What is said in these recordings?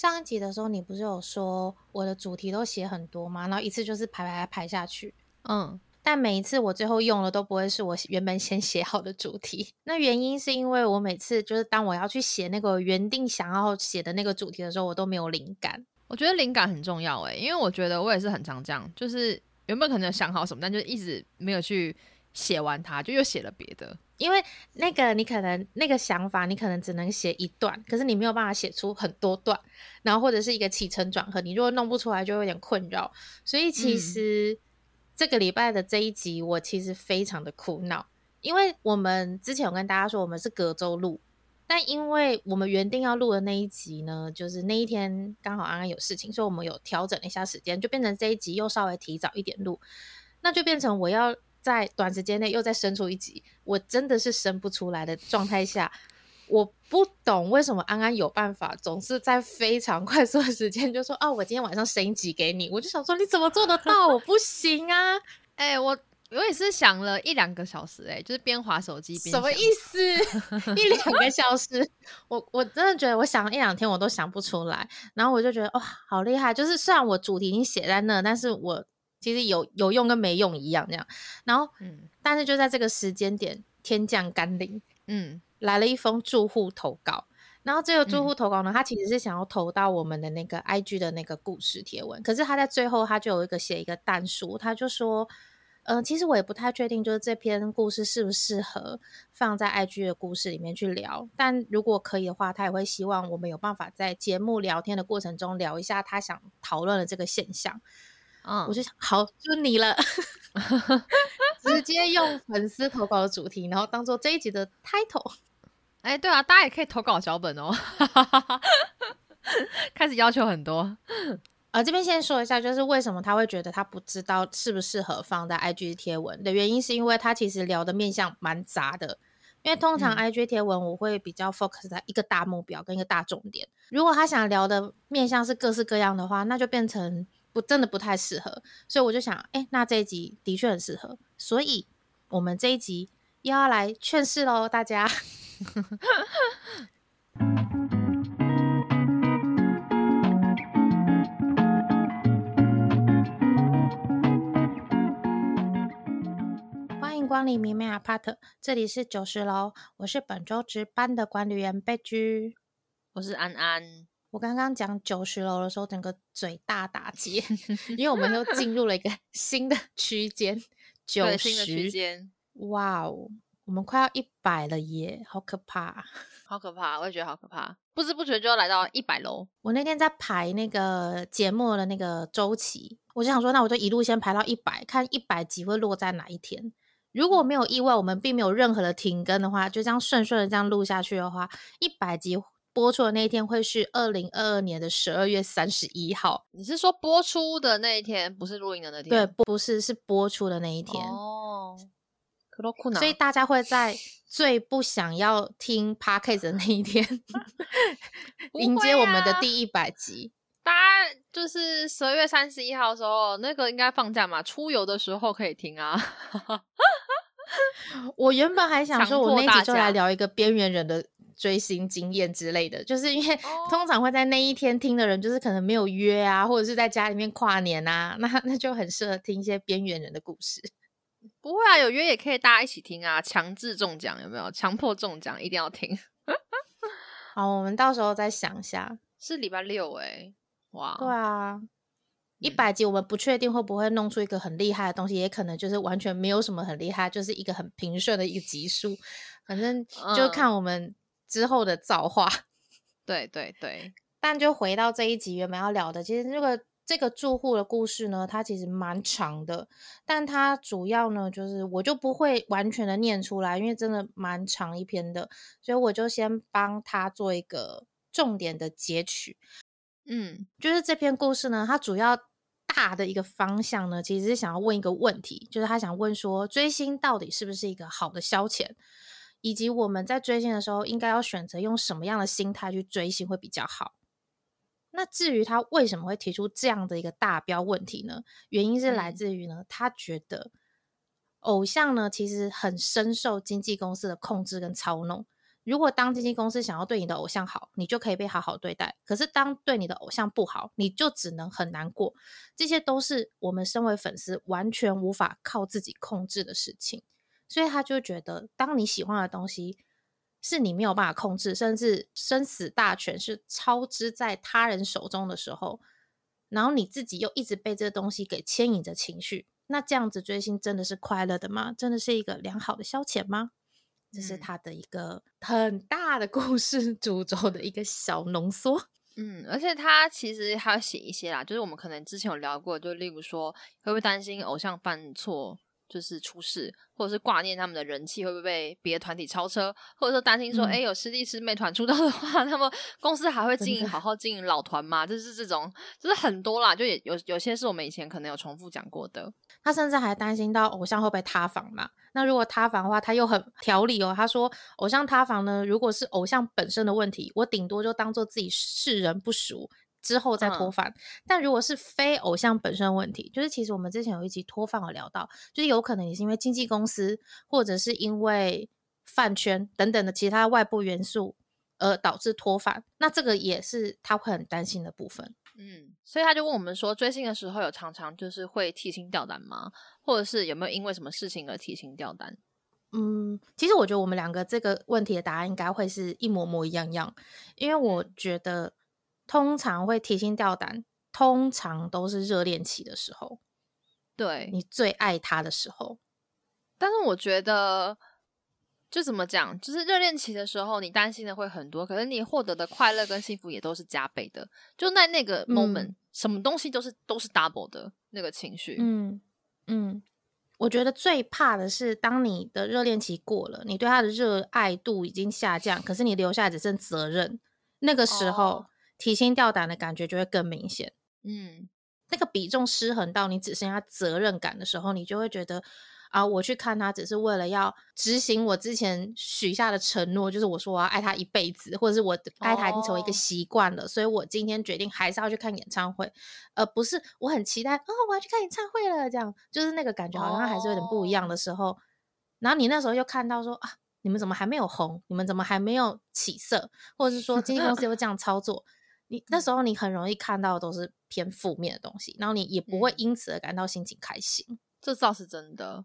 上一集的时候你不是有说我的主题都写很多吗？然后一次就是排下去，嗯，但每一次我最后用的都不会是我原本先写好的主题。那原因是因为我每次就是当我要去写那个原定想要写的那个主题的时候，我都没有灵感。我觉得灵感很重要耶，因为我觉得我也是很常这样，就是原本可能想好什么，但就一直没有去写完它，就又写了别的。因为那个你可能那个想法你可能只能写一段，可是你没有办法写出很多段，然后或者是一个起承转合，你如果弄不出来就有点困扰。所以其实这个礼拜的这一集我其实非常的苦恼，因为我们之前有跟大家说我们是隔周录，但因为我们原定要录的那一集呢，就是那一天刚好安安有事情，所以我们有调整了一下时间，就变成这一集又稍微提早一点录，那就变成我要在短时间内又再生出一集，我真的是生不出来的状态下，我不懂为什么安安有办法总是在非常快速的时间就说啊，我今天晚上生一集给你，我就想说你怎么做得到？我不行啊！哎、欸，我也是想了一两个小时、欸，哎，就是边滑手机边想什么意思？一两个小时，我真的觉得我想一两天我都想不出来，然后我就觉得哇、哦，好厉害！就是虽然我主题已经写在那，但是我其实有用跟没用一样这样，然后、但是就在这个时间点天降甘霖，来了一封住户投稿，然后这个住户投稿呢，他其实是想要投到我们的那个 IG 的那个故事贴文，可是他在最后他就有一个写一个但书，他就说其实我也不太确定就是这篇故事适不适合放在 IG 的故事里面去聊，但如果可以的话他也会希望我们有办法在节目聊天的过程中聊一下他想讨论的这个现象。我就想好就你了直接用粉丝投稿的主题然后当做这一集的 title。 哎、欸，对啊，大家也可以投稿小本哦开始要求很多。这边先说一下，就是为什么他会觉得他不知道适不适合放在 IG 贴文的原因，是因为他其实聊的面向蛮杂的，因为通常 IG 贴文我会比较 focus 在一个大目标跟一个大重点，如果他想聊的面向是各式各样的话，那就变成真的不太适合，所以我就想那这一集的确很适合，所以我们这一集又要来劝世咯大家欢迎光临迷妹阿帕特，这里是90楼，我是本周值班的管理员贝居，我是安安。我刚刚讲90楼的时候整个嘴大打结因为我们又进入了一个新的区间90，新的区间，哇哦，我们快要100了耶，好可怕好可怕，我也觉得好可怕，不知不觉就要来到100楼。我那天在排那个节目的那个周期，我就想说那我就一路先排到100，看100集会落在哪一天，如果没有意外我们并没有任何的停更的话，就这样顺的这样录下去的话，100集播出的那一天会是2022年的12月31号。你是说播出的那一天，不是录音的那天？对，不是，是播出的那一天。哦，所以大家会在最不想要听 Podcast 的那一天迎接我们的第100集。大家就是12月31号的时候，那个应该放假嘛，出游的时候可以听啊我原本还想说我那集就来聊一个边缘人的追星经验之类的，就是因为通常会在那一天听的人就是可能没有约啊，或者是在家里面跨年啊，那就很适合听一些边缘人的故事。不会啊，有约也可以大家一起听啊，强制中奖有没有？强迫中奖一定要听好，我们到时候再想一下。是礼拜六欸，哇，对啊，100集我们不确定会不会弄出一个很厉害的东西，也可能就是完全没有什么很厉害，就是一个很平顺的一个集数，反正就看我们之后的造化对对对。但就回到这一集原本要聊的，其实这个住户的故事呢，它其实蛮长的，但它主要呢就是我就不会完全的念出来，因为真的蛮长一篇的，所以我就先帮它做一个重点的截取。就是这篇故事呢，它主要大的一个方向呢，其实是想要问一个问题，就是他想问说追星到底是不是一个好的消遣，以及我们在追星的时候应该要选择用什么样的心态去追星会比较好。那至于他为什么会提出这样的一个大标问题呢，原因是来自于呢，他觉得偶像呢其实很深受经纪公司的控制跟操弄，如果当经纪公司想要对你的偶像好，你就可以被好好对待，可是当对你的偶像不好，你就只能很难过。这些都是我们身为粉丝完全无法靠自己控制的事情。所以他就觉得当你喜欢的东西是你没有办法控制，甚至生死大权是操之在他人手中的时候，然后你自己又一直被这东西给牵引着情绪，那这样子追星真的是快乐的吗？真的是一个良好的消遣吗？这是他的一个很大的故事主轴的一个小浓缩。嗯，而且他其实还有写一些啦，就是我们可能之前有聊过，就例如说会不会担心偶像犯错就是出事，或者是挂念他们的人气会不会被别的团体超车，或者说担心说哎、有师弟师妹团出道的话，那么公司还会经营好好经营老团吗？就是这种，就是很多啦，就也有些是我们以前可能有重复讲过的。他甚至还担心到偶像会不会塌房嘛，那如果塌房的话他又很条理哦，他说偶像塌房呢，如果是偶像本身的问题，我顶多就当做自己世人不熟之后再脱饭、但如果是非偶像本身的问题，就是其实我们之前有一集脱饭有聊到，就是有可能你是因为经纪公司或者是因为饭圈等等的其他外部元素而导致脱饭，那这个也是他会很担心的部分。嗯，所以他就问我们说追星的时候有常常就是会提心吊胆吗？或者是有没有因为什么事情而提心吊胆？嗯，其实我觉得我们两个这个问题的答案应该会是一模模一样样，因为我觉得通常会提心吊胆通常都是热恋期的时候，对，你最爱他的时候。但是我觉得就怎么讲，就是热恋期的时候你担心的会很多，可是你获得的快乐跟幸福也都是加倍的，就在那个 moment、什么东西都是 double 的那个情绪。我觉得最怕的是当你的热恋期过了，你对他的热爱度已经下降，可是你留下只剩责任，那个时候提心吊胆的感觉就会更明显。那个比重失衡到你只剩下责任感的时候，你就会觉得啊，我去看他只是为了要执行我之前许下的承诺，就是我说我要爱他一辈子，或者是我爱他已经成为一个习惯了，所以我今天决定还是要去看演唱会，不是我很期待我要去看演唱会了，这样就是那个感觉好像还是有点不一样的时候，然后你那时候又看到说啊，你们怎么还没有红，你们怎么还没有起色，或者是说经纪公司又这样操作你那时候你很容易看到的都是偏负面的东西，然后你也不会因此而感到心情开心。这倒是真的。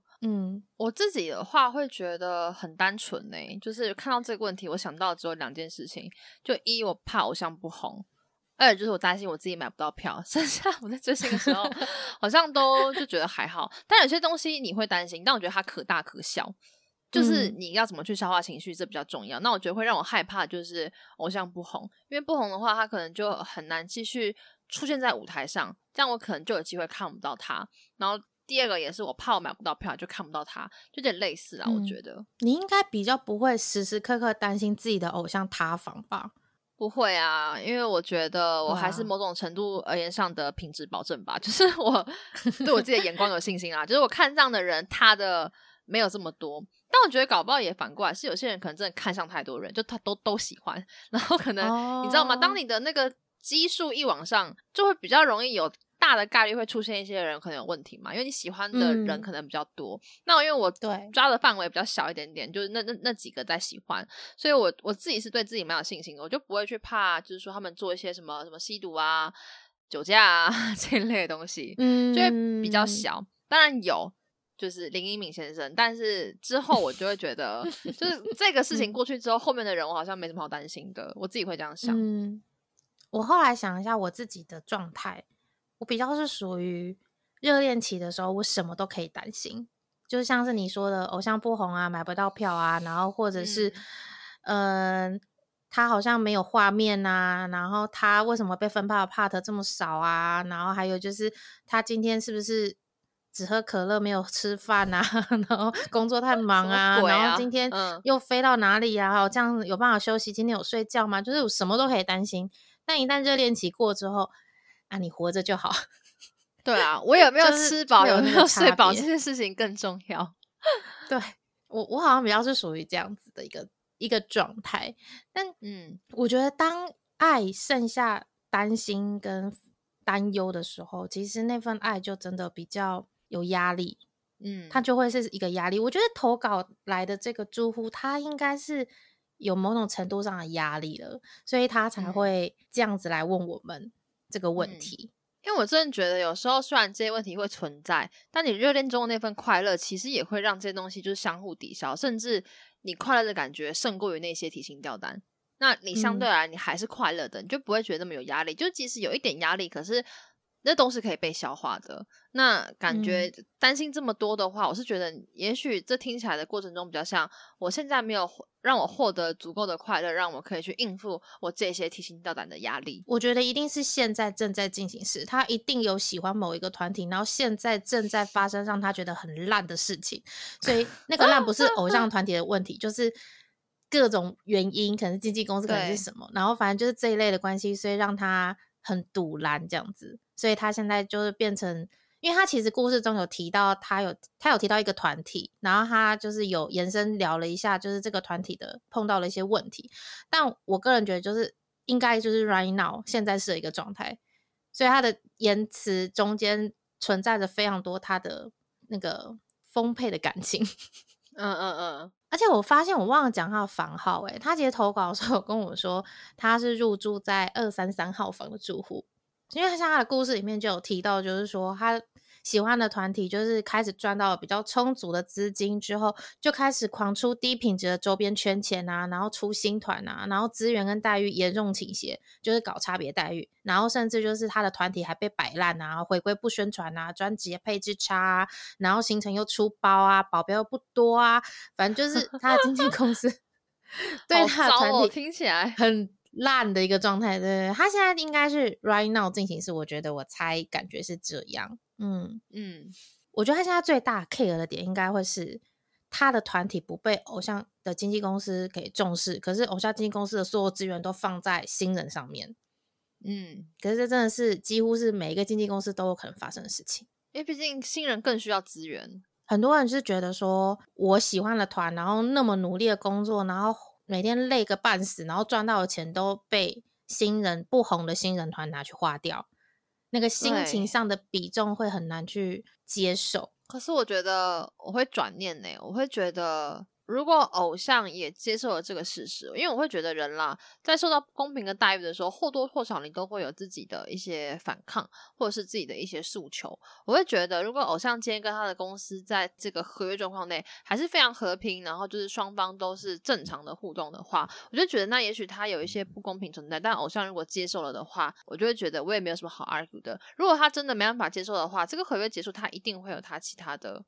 我自己的话会觉得很单纯欸，就是看到这个问题我想到只有两件事情，就一我怕偶像不红，二就是我担心我自己买不到票，剩下我在追星的时候好像都就觉得还好。但有些东西你会担心，但我觉得它可大可小，就是你要怎么去消化情绪，这比较重要。那我觉得会让我害怕就是偶像不红，因为不红的话他可能就很难继续出现在舞台上，这样我可能就有机会看不到他。然后第二个也是我怕我买不到票就看不到他，就有点类似啦。我觉得你应该比较不会时时刻刻担心自己的偶像塌房吧？不会啊，因为我觉得我还是某种程度而言上的品质保证吧，就是我对我自己的眼光有信心啦就是我看上的人他的没有这么多，但我觉得搞不好也反过来是有些人可能真的看上太多人，就他都喜欢，然后可能、你知道吗，当你的那个基数一往上，就会比较容易有大的概率会出现一些人可能有问题嘛，因为你喜欢的人可能比较多。那因为我抓的范围比较小一点点，就是那几个在喜欢，所以我自己是对自己蛮有信心的，我就不会去怕就是说他们做一些什么吸毒啊酒驾啊这一类的东西，就会比较小。当然有就是林一鸣先生，但是之后我就会觉得就是这个事情过去之后后面的人我好像没什么好担心的，我自己会这样想。我后来想一下我自己的状态，我比较是属于热恋期的时候我什么都可以担心，就像是你说的偶像不红啊，买不到票啊，然后或者是他好像没有画面啊，然后他为什么被分派的 part 这么少啊，然后还有就是他今天是不是只喝可乐没有吃饭啊，然后工作太忙 然后今天又飞到哪里啊，这样有办法休息，今天有睡觉吗，就是我什么都可以担心。但一旦热恋期过之后啊，你活着就好。对啊，我有没有吃饱、就是、有没有睡饱这件事情更重要对，我好像比较是属于这样子的一个状态。但我觉得当爱剩下担心跟担忧的时候，其实那份爱就真的比较有压力，它就会是一个压力。我觉得投稿来的这个住户，他应该是有某种程度上的压力了，所以他才会这样子来问我们这个问题。因为我真的觉得有时候虽然这些问题会存在，但你热恋中的那份快乐其实也会让这些东西就是相互抵消，甚至你快乐的感觉胜过于那些提心吊胆，那你相对来你还是快乐的，你就不会觉得那么有压力，就即使有一点压力，可是那都是可以被消化的。那感觉担心这么多的话，我是觉得也许这听起来的过程中比较像我现在没有让我获得足够的快乐，让我可以去应付我这些提心吊胆的压力。我觉得一定是现在正在进行时，他一定有喜欢某一个团体，然后现在正在发生让他觉得很烂的事情，所以那个烂不是偶像团体的问题，就是各种原因，可能是经纪公司，可能是什么，然后反正就是这一类的关系，所以让他很堵拦这样子，所以他现在就是变成，因为他其实故事中有提到他有提到一个团体，然后他就是有延伸聊了一下，就是这个团体的碰到了一些问题，但我个人觉得就是应该就是 right now 现在是的一个状态，所以他的言辞中间存在着非常多他的那个丰沛的感情。而且我发现我忘了讲他的房号欸，他其实投稿的时候跟我说他是入住在233号房的住户，因为像他的故事里面就有提到，就是说他喜欢的团体就是开始赚到比较充足的资金之后，就开始狂出低品质的周边圈钱啊，然后出新团啊，然后资源跟待遇严重倾斜，就是搞差别待遇，然后甚至就是他的团体还被摆烂啊，回归不宣传啊，专辑配置差啊，然后行程又出包啊，保镖又不多啊，反正就是他的经纪公司对他的团体听起来很烂的一个状态。对，他现在应该是 right now 进行式，我觉得我猜感觉是这样。我觉得他现在最大 care 的点应该会是他的团体不被偶像的经纪公司给重视，可是偶像经纪公司的所有资源都放在新人上面。可是这真的是几乎是每一个经纪公司都有可能发生的事情，因为毕竟新人更需要资源。很多人是觉得说我喜欢的团，然后那么努力的工作，然后每天累个半死，然后赚到的钱都被新人不红的新人团拿去花掉，那个心情上的比重会很难去接受。可是我觉得我会转念欸，我会觉得如果偶像也接受了这个事实，因为我会觉得人啦在受到不公平的待遇的时候，或多或少你都会有自己的一些反抗，或者是自己的一些诉求。我会觉得如果偶像今天跟他的公司在这个合约状况内还是非常和平，然后就是双方都是正常的互动的话，我就觉得那也许他有一些不公平存在，但偶像如果接受了的话，我就会觉得我也没有什么好 argue 的。如果他真的没办法接受的话，这个合约结束他一定会有他其他的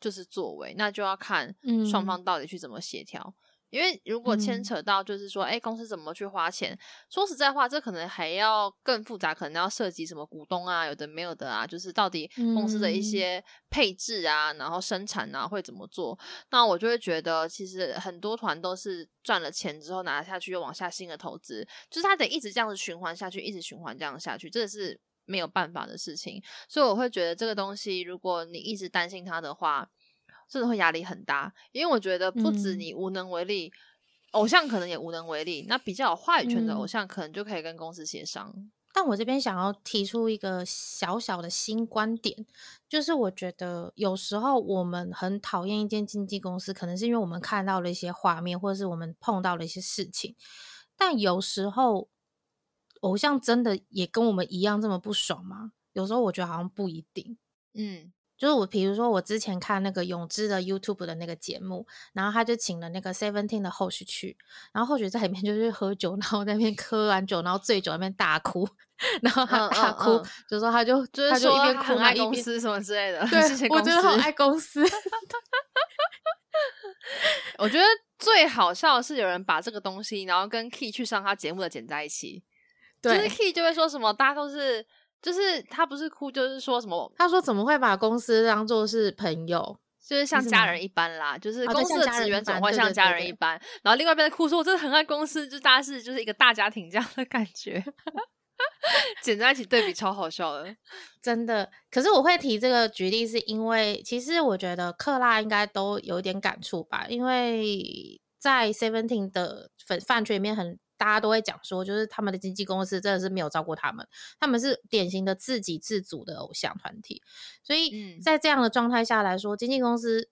就是作为，那就要看双方到底去怎么协调。因为如果牵扯到就是说公司怎么去花钱，说实在话这可能还要更复杂，可能要涉及什么股东啊，有的没有的啊，就是到底公司的一些配置啊，然后生产啊会怎么做。那我就会觉得其实很多团都是赚了钱之后拿下去又往下新的投资，就是他得一直这样子循环下去，一直循环这样下去，这是没有办法的事情。所以我会觉得这个东西如果你一直担心它的话，真的会压力很大。因为我觉得不止你无能为力，偶像可能也无能为力，那比较有话语权的偶像可能就可以跟公司协商。但我这边想要提出一个小小的新观点，就是我觉得有时候我们很讨厌一间经纪公司，可能是因为我们看到了一些画面，或者是我们碰到了一些事情，但有时候偶像真的也跟我们一样这么不爽吗？有时候我觉得好像不一定。就是我比如说我之前看那个泳知的 YouTube 的那个节目，然后他就请了那个 Seventeen 的后续去，然后后续在里面就是喝酒，然后在那边喝完酒，然后醉酒在那边大哭，然后他大哭就说他就一边哭爱公司什么之类的。对，谢谢公司，我真的好爱公司。我觉得最好笑的是有人把这个东西然后跟 Key 去上他节目的剪在一起。就是 Key 就会说什么大家都是，就是他不是哭就是说什么，他说怎么会把公司当作是朋友，就是像家人一般啦，就是公司的职员总会像家人一般。然后另外一边哭说我真的很爱公司，就大家是就是一个大家庭这样的感觉。剪在一起对比超好笑的。真的。可是我会提这个举例是因为其实我觉得克拉应该都有点感触吧，因为在 Seventeen 的饭圈里面很大家都会讲说就是他们的经纪公司真的是没有照顾他们，他们是典型的自给自足的偶像团体，所以在这样的状态下来说，经纪公司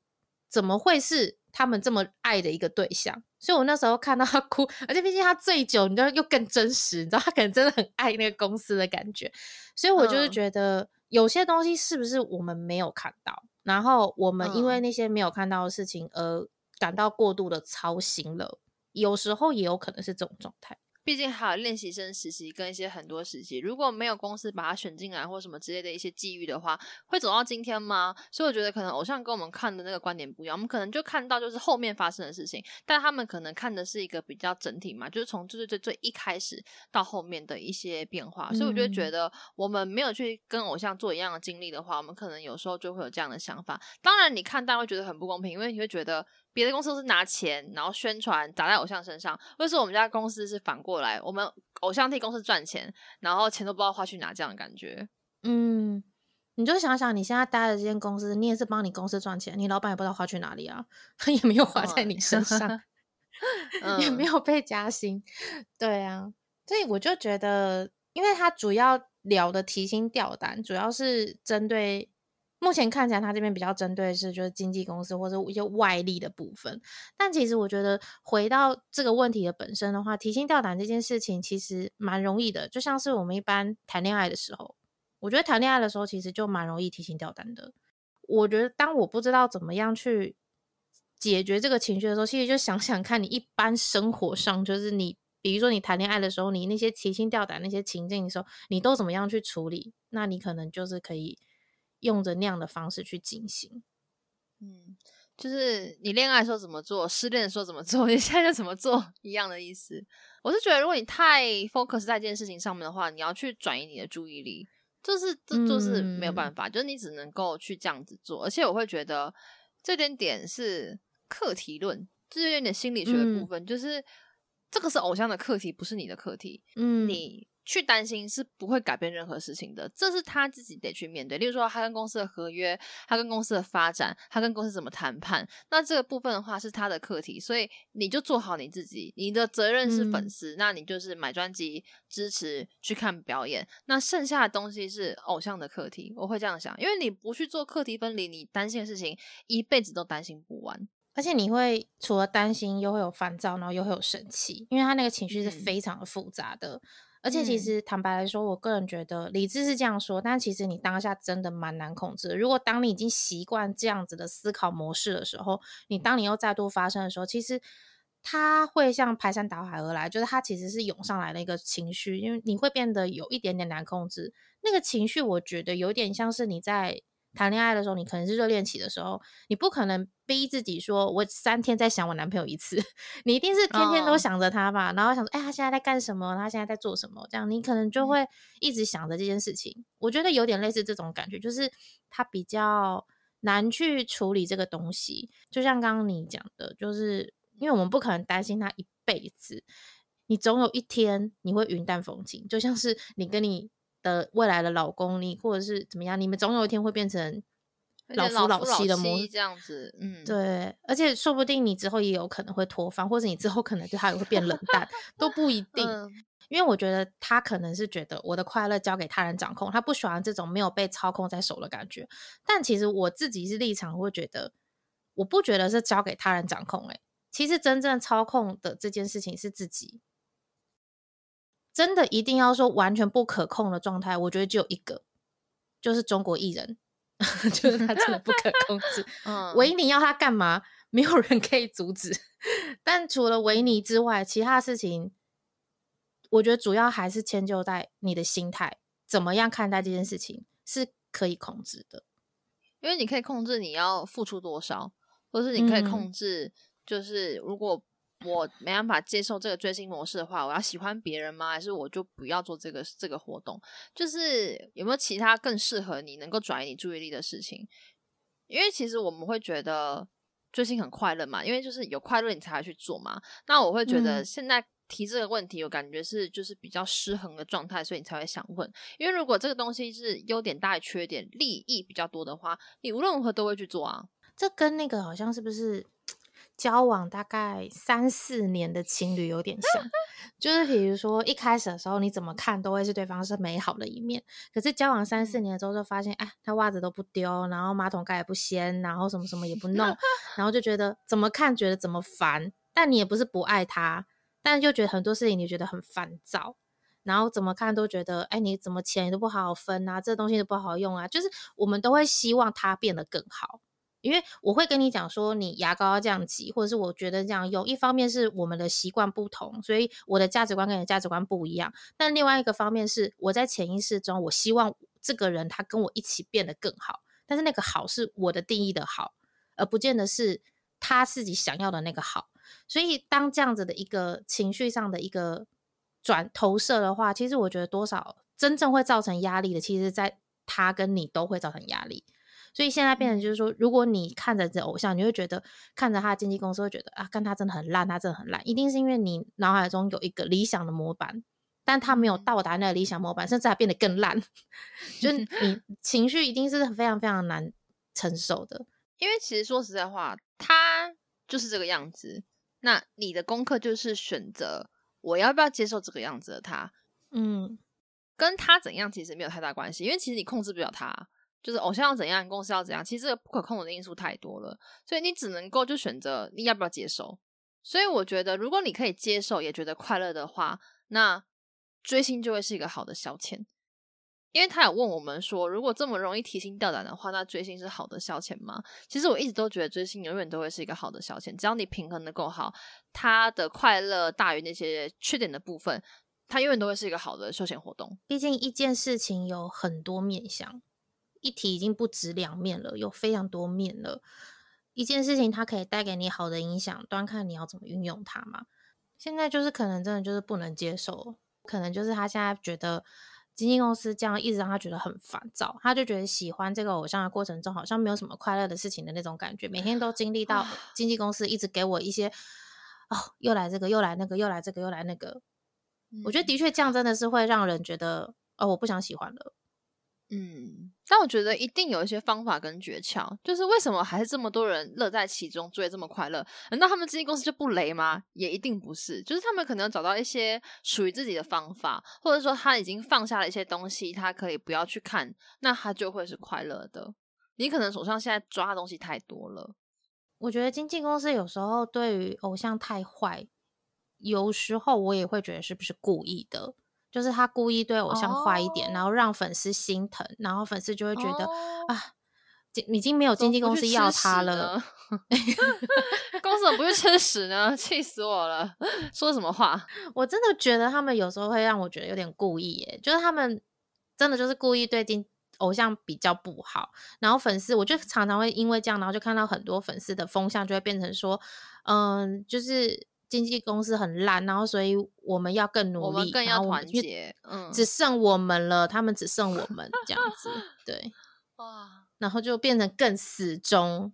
怎么会是他们这么爱的一个对象。所以我那时候看到他哭，而且毕竟他醉酒，你知道又更真实，你知道他可能真的很爱那个公司的感觉。所以我就是觉得有些东西是不是我们没有看到，然后我们因为那些没有看到的事情而感到过度的操心了，有时候也有可能是这种状态。毕竟还有练习生实习跟一些很多实习，如果没有公司把他选进来或什么之类的一些际遇的话，会走到今天吗？所以我觉得可能偶像跟我们看的那个观点不一样，我们可能就看到就是后面发生的事情，但他们可能看的是一个比较整体嘛，就是从最一开始到后面的一些变化。所以我就觉得我们没有去跟偶像做一样的经历的话，我们可能有时候就会有这样的想法。当然你看大家会觉得很不公平，因为你会觉得别的公司都是拿钱然后宣传砸在偶像身上，为什么我们家公司是反过来，我们偶像替公司赚钱，然后钱都不知道花去哪，这样的感觉。嗯，你就想想你现在待的这间公司，你也是帮你公司赚钱，你老板也不知道花去哪里啊，他也没有花在你身上也没有被加薪。对啊，所以我就觉得因为他主要聊的提心吊胆，主要是针对目前看起来他这边比较针对的是就是经纪公司或者一些外力的部分，但其实我觉得回到这个问题的本身的话，提心吊胆这件事情其实蛮容易的，就像是我们一般谈恋爱的时候，我觉得谈恋爱的时候其实就蛮容易提心吊胆的。我觉得当我不知道怎么样去解决这个情绪的时候，其实就想想看你一般生活上，就是你比如说你谈恋爱的时候，你那些提心吊胆那些情境的时候，你都怎么样去处理，那你可能就是可以用着那样的方式去进行。嗯，就是你恋爱的时候怎么做，失恋的时候怎么做，你现在就怎么做一样的意思。我是觉得如果你太 focus 在这件事情上面的话，你要去转移你的注意力，就是没有办法，就是你只能够去这样子做。而且我会觉得这点是课题论，就是有点心理学的部分，就是这个是偶像的课题，不是你的课题。嗯，你去担心是不会改变任何事情的，这是他自己得去面对。例如说他跟公司的合约，他跟公司的发展，他跟公司怎么谈判，那这个部分的话是他的课题，所以你就做好你自己，你的责任是粉丝，那你就是买专辑支持去看表演，那剩下的东西是偶像的课题。我会这样想，因为你不去做课题分离，你担心的事情一辈子都担心不完，而且你会除了担心又会有烦躁，然后又会有生气，因为他那个情绪是非常的复杂的。而且其实坦白来说，我个人觉得理智是这样说，但其实你当下真的蛮难控制的。如果当你已经习惯这样子的思考模式的时候，你当你又再度发生的时候，其实它会像排山倒海而来，就是它其实是涌上来的一个情绪，因为你会变得有一点点难控制。那个情绪我觉得有点像是你在谈恋爱的时候，你可能是热恋期的时候，你不可能逼自己说我3天再想我男朋友一次你一定是天天都想着他吧，然后想说哎，他现在在干什么，他现在在做什么，这样你可能就会一直想着这件事情。我觉得有点类似这种感觉，就是他比较难去处理这个东西。就像刚刚你讲的，就是因为我们不可能担心他一辈子，你总有一天你会云淡风轻，就像是你跟你的未来的老公，你或者是怎么样，你们总有一天会变成老夫老妻的模式这样子。嗯，对，而且说不定你之后也有可能会脱发，或者你之后可能对他也会变冷淡都不一定。因为我觉得他可能是觉得我的快乐交给他人掌控，他不喜欢这种没有被操控在手的感觉。但其实我自己是立场会觉得，我不觉得是交给他人掌控其实真正操控的这件事情是自己。真的一定要说完全不可控的状态，我觉得只有一个，就是中国艺人就是他真的不可控制维尼要他干嘛没有人可以阻止但除了维尼之外，其他事情我觉得主要还是迁就在你的心态，怎么样看待这件事情是可以控制的。因为你可以控制你要付出多少，或是你可以控制就是如果我没办法接受这个追星模式的话，我要喜欢别人吗？还是我就不要做这个活动？就是有没有其他更适合你能够转移你注意力的事情？因为其实我们会觉得追星很快乐嘛，因为就是有快乐你才会去做嘛。那我会觉得现在提这个问题，我感觉是就是比较失衡的状态，所以你才会想问。因为如果这个东西是优点大于缺点，利益比较多的话，你无论如何都会去做啊。这跟那个好像是不是交往大概3-4年的情侣有点像，就是比如说一开始的时候你怎么看都会是对方是美好的一面，可是交往3-4年之后就发现哎，他袜子都不丢，然后马桶盖也不掀，然后什么什么也不弄，然后就觉得怎么看觉得怎么烦，但你也不是不爱他，但就觉得很多事情你觉得很烦躁，然后怎么看都觉得哎，你怎么钱都不好好分啊，这东西都不好用啊，就是我们都会希望他变得更好。因为我会跟你讲说你牙膏要这样挤，或者是我觉得这样用，一方面是我们的习惯不同，所以我的价值观跟你的价值观不一样，但另外一个方面是我在潜意识中我希望这个人他跟我一起变得更好，但是那个好是我的定义的好，而不见得是他自己想要的那个好。所以当这样子的一个情绪上的一个转投射的话，其实我觉得多少真正会造成压力的，其实在他跟你都会造成压力。所以现在变成就是说，如果你看着这偶像，你会觉得看着他的经纪公司会觉得啊，看他真的很烂，他真的很烂，一定是因为你脑海中有一个理想的模板，但他没有到达那个理想模板，甚至还变得更烂就是你情绪一定是非常非常难承受的。因为其实说实在话，他就是这个样子，那你的功课就是选择我要不要接受这个样子的他。嗯，跟他怎样其实没有太大关系，因为其实你控制不了他，就是偶像要怎样，公司要怎样，其实这个不可控的因素太多了，所以你只能够就选择你要不要接受。所以我觉得如果你可以接受也觉得快乐的话，那追星就会是一个好的消遣。因为他有问我们说，如果这么容易提心吊胆的话，那追星是好的消遣吗？其实我一直都觉得追星永远都会是一个好的消遣，只要你平衡的够好，他的快乐大于那些缺点的部分，他永远都会是一个好的休闲活动。毕竟一件事情有很多面向，一体已经不止两面了，有非常多面了。一件事情它可以带给你好的影响，端看你要怎么运用它嘛。现在就是可能真的就是不能接受，可能就是他现在觉得经纪公司这样一直让他觉得很烦躁，他就觉得喜欢这个偶像的过程中好像没有什么快乐的事情的那种感觉，每天都经历到经纪公司一直给我一些哦，又来这个又来那个又来这个又来那个我觉得的确这样真的是会让人觉得哦，我不想喜欢了。嗯，但我觉得一定有一些方法跟诀窍，就是为什么还是这么多人乐在其中，追这么快乐？难道他们经纪公司就不雷吗？也一定不是，就是他们可能找到一些属于自己的方法，或者说他已经放下了一些东西，他可以不要去看，那他就会是快乐的。你可能手上现在抓的东西太多了。我觉得经纪公司有时候对于偶像太坏，有时候我也会觉得是不是故意的。就是他故意对偶像坏一点，然后让粉丝心疼，然后粉丝就会觉得啊，已经没有经纪公司要他了公司怎么不去吃屎呢？气死我了，说什么话。我真的觉得他们有时候会让我觉得有点故意耶，就是他们真的就是故意对偶像比较不好，然后粉丝我就常常会因为这样，然后就看到很多粉丝的风向就会变成说就是经纪公司很烂，然后所以我们要更努力，我们更要团结，只剩我们了，他们只剩我们这样子对，哇，然后就变成更死忠。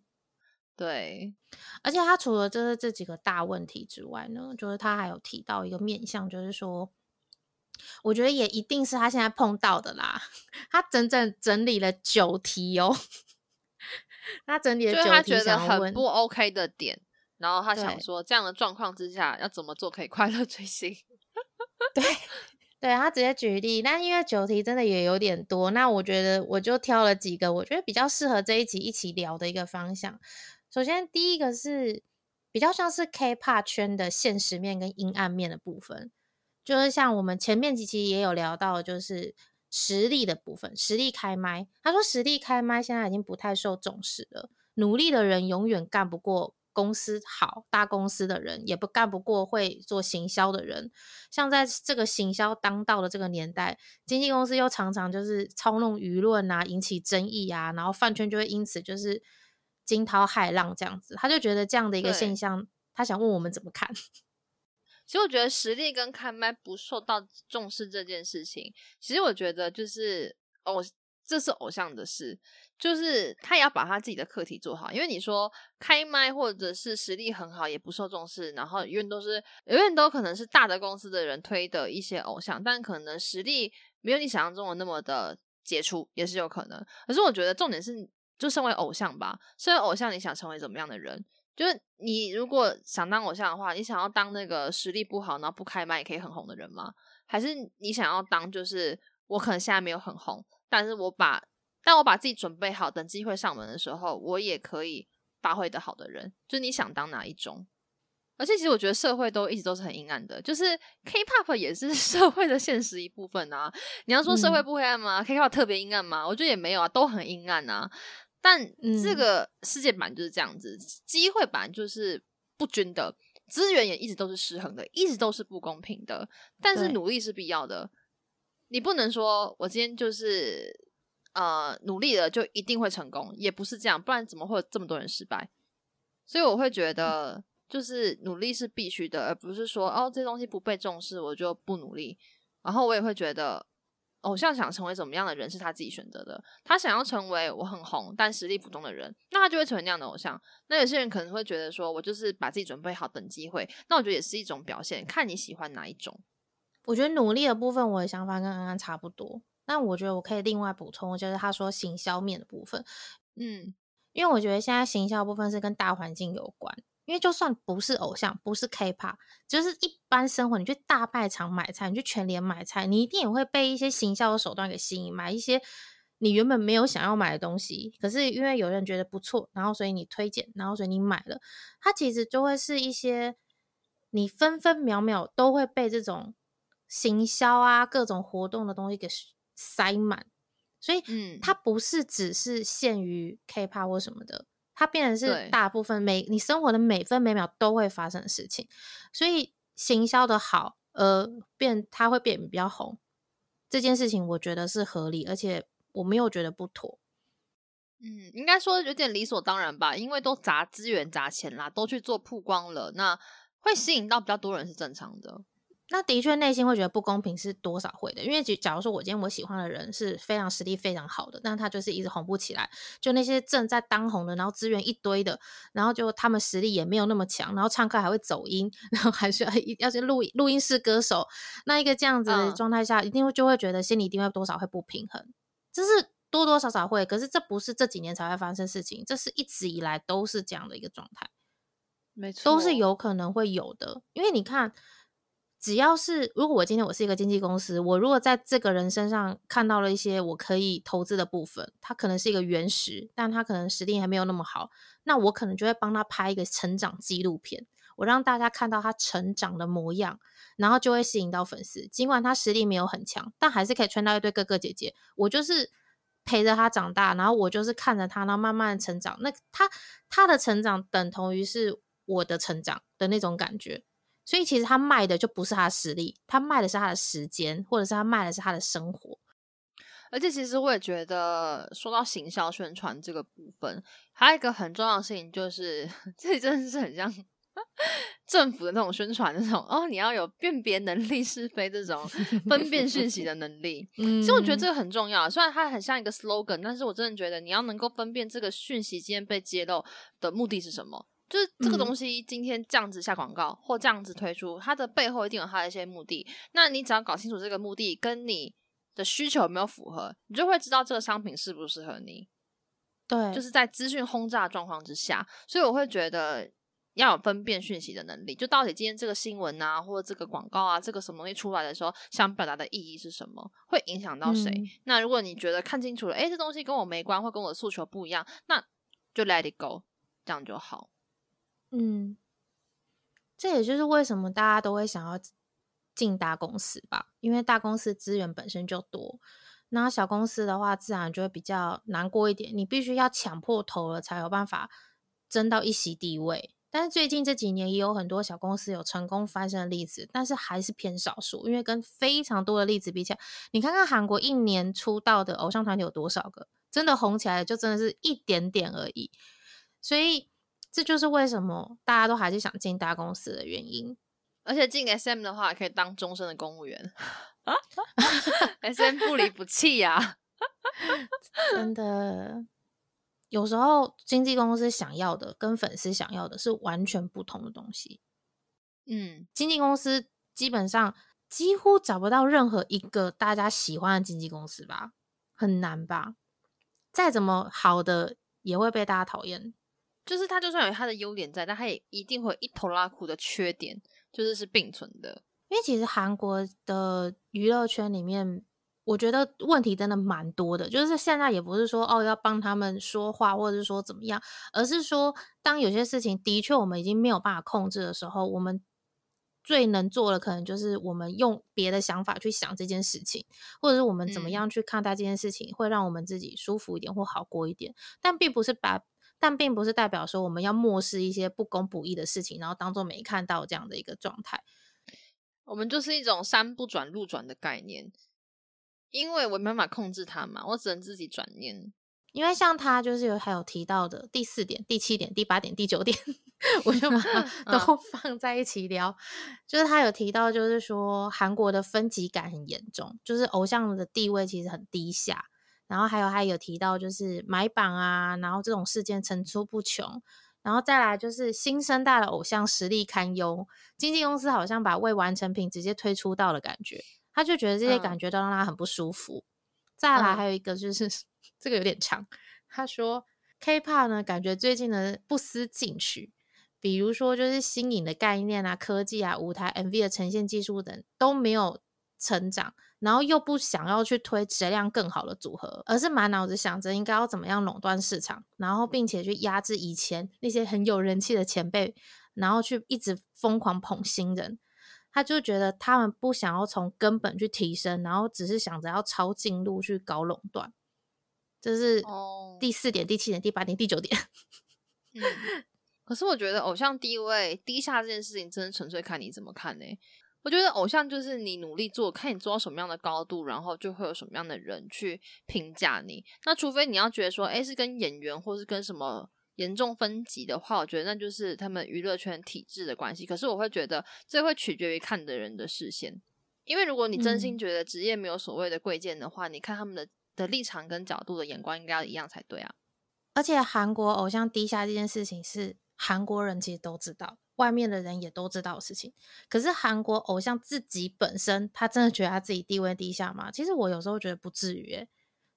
对，而且他除了就是这几个大问题之外呢，就是他还有提到一个面向，就是说我觉得也一定是他现在碰到的啦他整理了9题哦他整理了9题，他觉得很不 OK 的点，然后他想说这样的状况之下要怎么做可以快乐追星对对，他直接举例，但因为9题真的也有点多，那我觉得我就挑了几个我觉得比较适合这一集一起聊的一个方向。首先第一个是比较像是 K-pop 圈的现实面跟阴暗面的部分，就是像我们前面几期也有聊到，就是实力的部分，实力开麦。他说实力开麦现在已经不太受重视了，努力的人永远干不过公司好大公司的人，也不干不过会做行销的人。像在这个行销当道的这个年代，经纪公司又常常就是操弄舆论啊，引起争议啊，然后饭圈就会因此就是惊涛骇浪这样子。他就觉得这样的一个现象，他想问我们怎么看。其实我觉得实力跟开麦不受到重视这件事情，其实我觉得就是这是偶像的事，就是他也要把他自己的课题做好。因为你说开麦或者是实力很好也不受重视，然后永远都可能是大的公司的人推的一些偶像，但可能实力没有你想象中的那么的杰出也是有可能。可是我觉得重点是就身为偶像吧，身为偶像你想成为怎么样的人，就是你如果想当偶像的话，你想要当那个实力不好然后不开麦也可以很红的人吗？还是你想要当就是我可能现在没有很红，但我把自己准备好，等机会上门的时候我也可以发挥的好的人，就是你想当哪一种。而且其实我觉得社会都一直都是很阴暗的，就是 K-POP 也是社会的现实一部分啊。你要说社会不黑暗吗？ K-POP 特别阴暗吗？我觉得也没有啊，都很阴暗啊。但这个世界版就是这样子，机会版就是不均的，资源也一直都是失衡的，一直都是不公平的，但是努力是必要的。你不能说我今天就是努力了就一定会成功，也不是这样，不然怎么会有这么多人失败。所以我会觉得就是努力是必须的，而不是说哦这东西不被重视我就不努力。然后我也会觉得偶像想成为怎么样的人是他自己选择的，他想要成为我很红但实力普通的人，那他就会成为那样的偶像。那有些人可能会觉得说我就是把自己准备好等机会，那我觉得也是一种表现，看你喜欢哪一种。我觉得努力的部分我的想法跟安安差不多，那我觉得我可以另外补充就是他说行销面的部分。因为我觉得现在行销部分是跟大环境有关，因为就算不是偶像不是 K-POP， 就是一般生活，你去大卖场买菜，你去全联买菜，你一定也会被一些行销的手段给吸引，买一些你原本没有想要买的东西，可是因为有人觉得不错，然后所以你推荐，然后所以你买了。它其实就会是一些你分分秒秒都会被这种行销啊各种活动的东西给塞满，所以它不是只是限于 K-POP 或什么的，它变成是大部分你生活的每分每秒都会发生的事情。所以行销的好它会变比较红这件事情我觉得是合理，而且我没有觉得不妥。应该说有点理所当然吧，因为都砸资源砸钱啦，都去做曝光了，那会吸引到比较多人是正常的。那的确内心会觉得不公平是多少会的，因为假如说我今天我喜欢的人是非常实力非常好的，但他就是一直红不起来，就那些正在当红的然后资源一堆的，然后就他们实力也没有那么强，然后唱歌还会走音，然后还需要去录音室歌手，那一个这样子的状态下一定会就会觉得心里一定会多少会不平衡，这是多多少少会。可是这不是这几年才会发生事情，这是一直以来都是这样的一个状态，没错，都是有可能会有的。因为你看只要是如果我今天我是一个经纪公司，我如果在这个人身上看到了一些我可以投资的部分，他可能是一个原石但他可能实力还没有那么好，那我可能就会帮他拍一个成长纪录片，我让大家看到他成长的模样，然后就会吸引到粉丝。尽管他实力没有很强，但还是可以圈到一堆哥哥姐姐，我就是陪着他长大，然后我就是看着他然后慢慢成长，那他的成长等同于是我的成长的那种感觉。所以其实他卖的就不是他的实力，他卖的是他的时间，或者是他卖的是他的生活。而且其实我也觉得说到行销宣传这个部分还有一个很重要的事情，就是这真的是很像政府的那种宣传，那种你要有辨别能力是非，这种分辨讯息的能力其实我觉得这个很重要，虽然它很像一个 slogan， 但是我真的觉得你要能够分辨这个讯息今天被揭露的目的是什么，就是这个东西今天这样子下广告或这样子推出，它的背后一定有它的一些目的，那你只要搞清楚这个目的跟你的需求有没有符合，你就会知道这个商品适不适合你。对，就是在资讯轰炸的状况之下，所以我会觉得要有分辨讯息的能力，就到底今天这个新闻啊或者这个广告啊这个什么东西出来的时候想表达的意义是什么，会影响到谁。那如果你觉得看清楚了这东西跟我没关或跟我的诉求不一样，那就 let it go， 这样就好。这也就是为什么大家都会想要进大公司吧，因为大公司资源本身就多，那小公司的话自然就会比较难过一点，你必须要抢破头了才有办法争到一席地位。但是最近这几年也有很多小公司有成功翻身的例子，但是还是偏少数，因为跟非常多的例子比起来，你看看韩国一年出道的偶像团体有多少个，真的红起来就真的是一点点而已。所以这就是为什么大家都还是想进大公司的原因。而且进 SM 的话可以当终身的公务员SM 不离不弃啊真的有时候经纪公司想要的跟粉丝想要的是完全不同的东西。经纪公司基本上几乎找不到任何一个大家喜欢的经纪公司吧，很难吧，再怎么好的也会被大家讨厌。就是他就算有他的优点在，但他也一定会有一头拉苦的缺点，就是是并存的。因为其实韩国的娱乐圈里面，我觉得问题真的蛮多的，就是现在也不是说哦要帮他们说话或者是说怎么样，而是说当有些事情的确我们已经没有办法控制的时候，我们最能做的可能就是我们用别的想法去想这件事情，或者是我们怎么样去看待这件事情会让我们自己舒服一点或好过一点，但并不是代表说我们要漠视一些不公不义的事情，然后当作没看到这样的一个状态。我们就是一种山不转路转的概念，因为我没办法控制它嘛，我只能自己转念。因为像他就是还有提到的第4点、第7点、第8点、第9点我就把它都放在一起聊、就是他有提到就是说韩国的分级感很严重，就是偶像的地位其实很低下，然后还有他有提到就是买榜啊，然后这种事件层出不穷，然后再来就是新生代的偶像实力堪忧，经纪公司好像把未完成品直接推出到了感觉，他就觉得这些感觉都让他很不舒服、再来还有一个就是、这个有点长，他说 K-POP 呢感觉最近的不思进取，比如说就是新颖的概念啊、科技啊、舞台 MV 的呈现技术等都没有成长，然后又不想要去推质量更好的组合，而是满脑子想着应该要怎么样垄断市场，然后并且去压制以前那些很有人气的前辈，然后去一直疯狂捧新人。他就觉得他们不想要从根本去提升，然后只是想着要抄近路去搞垄断。这是第4点、第7点、第8点、第9点、可是我觉得偶像地位低下这件事情真的纯粹看你怎么看欸。我觉得偶像就是你努力做，看你做到什么样的高度，然后就会有什么样的人去评价你。那除非你要觉得说是跟演员或是跟什么严重分级的话，我觉得那就是他们娱乐圈体制的关系。可是我会觉得这会取决于看的人的视线，因为如果你真心觉得职业没有所谓的贵贱的话，你看他们的立场跟角度的眼光应该要一样才对啊。而且韩国偶像低下这件事情是韩国人其实都知道，外面的人也都知道的事情，可是韩国偶像自己本身他真的觉得他自己地位低下吗？其实我有时候觉得不至于欸，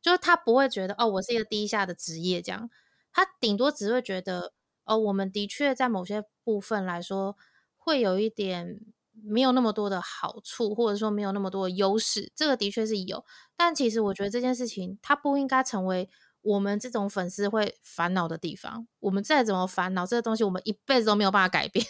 就是他不会觉得哦我是一个低下的职业这样，他顶多只会觉得哦我们的确在某些部分来说会有一点没有那么多的好处，或者说没有那么多的优势，这个的确是有，但其实我觉得这件事情它不应该成为我们这种粉丝会烦恼的地方，我们再怎么烦恼这个东西我们一辈子都没有办法改变。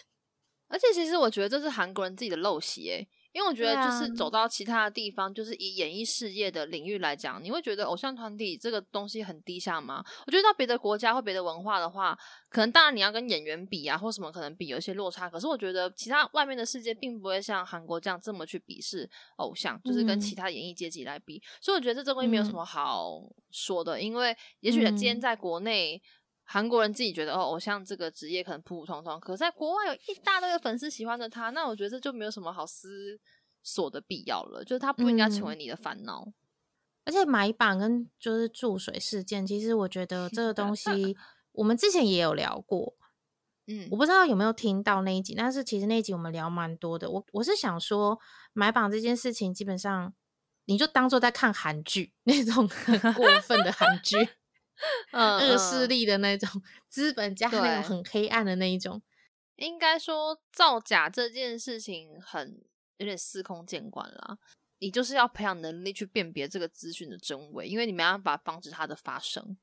而且其实我觉得这是韩国人自己的陋习耶，因为我觉得就是走到其他的地方、就是以演艺事业的领域来讲，你会觉得偶像团体这个东西很低下吗？我觉得到别的国家或别的文化的话，可能当然你要跟演员比啊或什么可能比有一些落差，可是我觉得其他外面的世界并不会像韩国这样这么去鄙视偶像，就是跟其他演艺阶级来比、所以我觉得这东西没有什么好说的、因为也许今天在国内韩国人自己觉得偶像这个职业可能普普通通，可是在国外有一大堆的粉丝喜欢着他，那我觉得这就没有什么好思索的必要了，就是他不应该成为你的烦恼、而且买榜跟就是注水事件，其实我觉得这个东西我们之前也有聊过，我不知道有没有听到那一集，但是其实那一集我们聊蛮多的。我是想说买榜这件事情基本上你就当作在看韩剧，那种很过分的韩剧恶势力的那种资本家那种很黑暗的那一种。应该说造假这件事情很有点司空见惯啦，你就是要培养能力去辨别这个资讯的真伪，因为你没办法防止它的发生。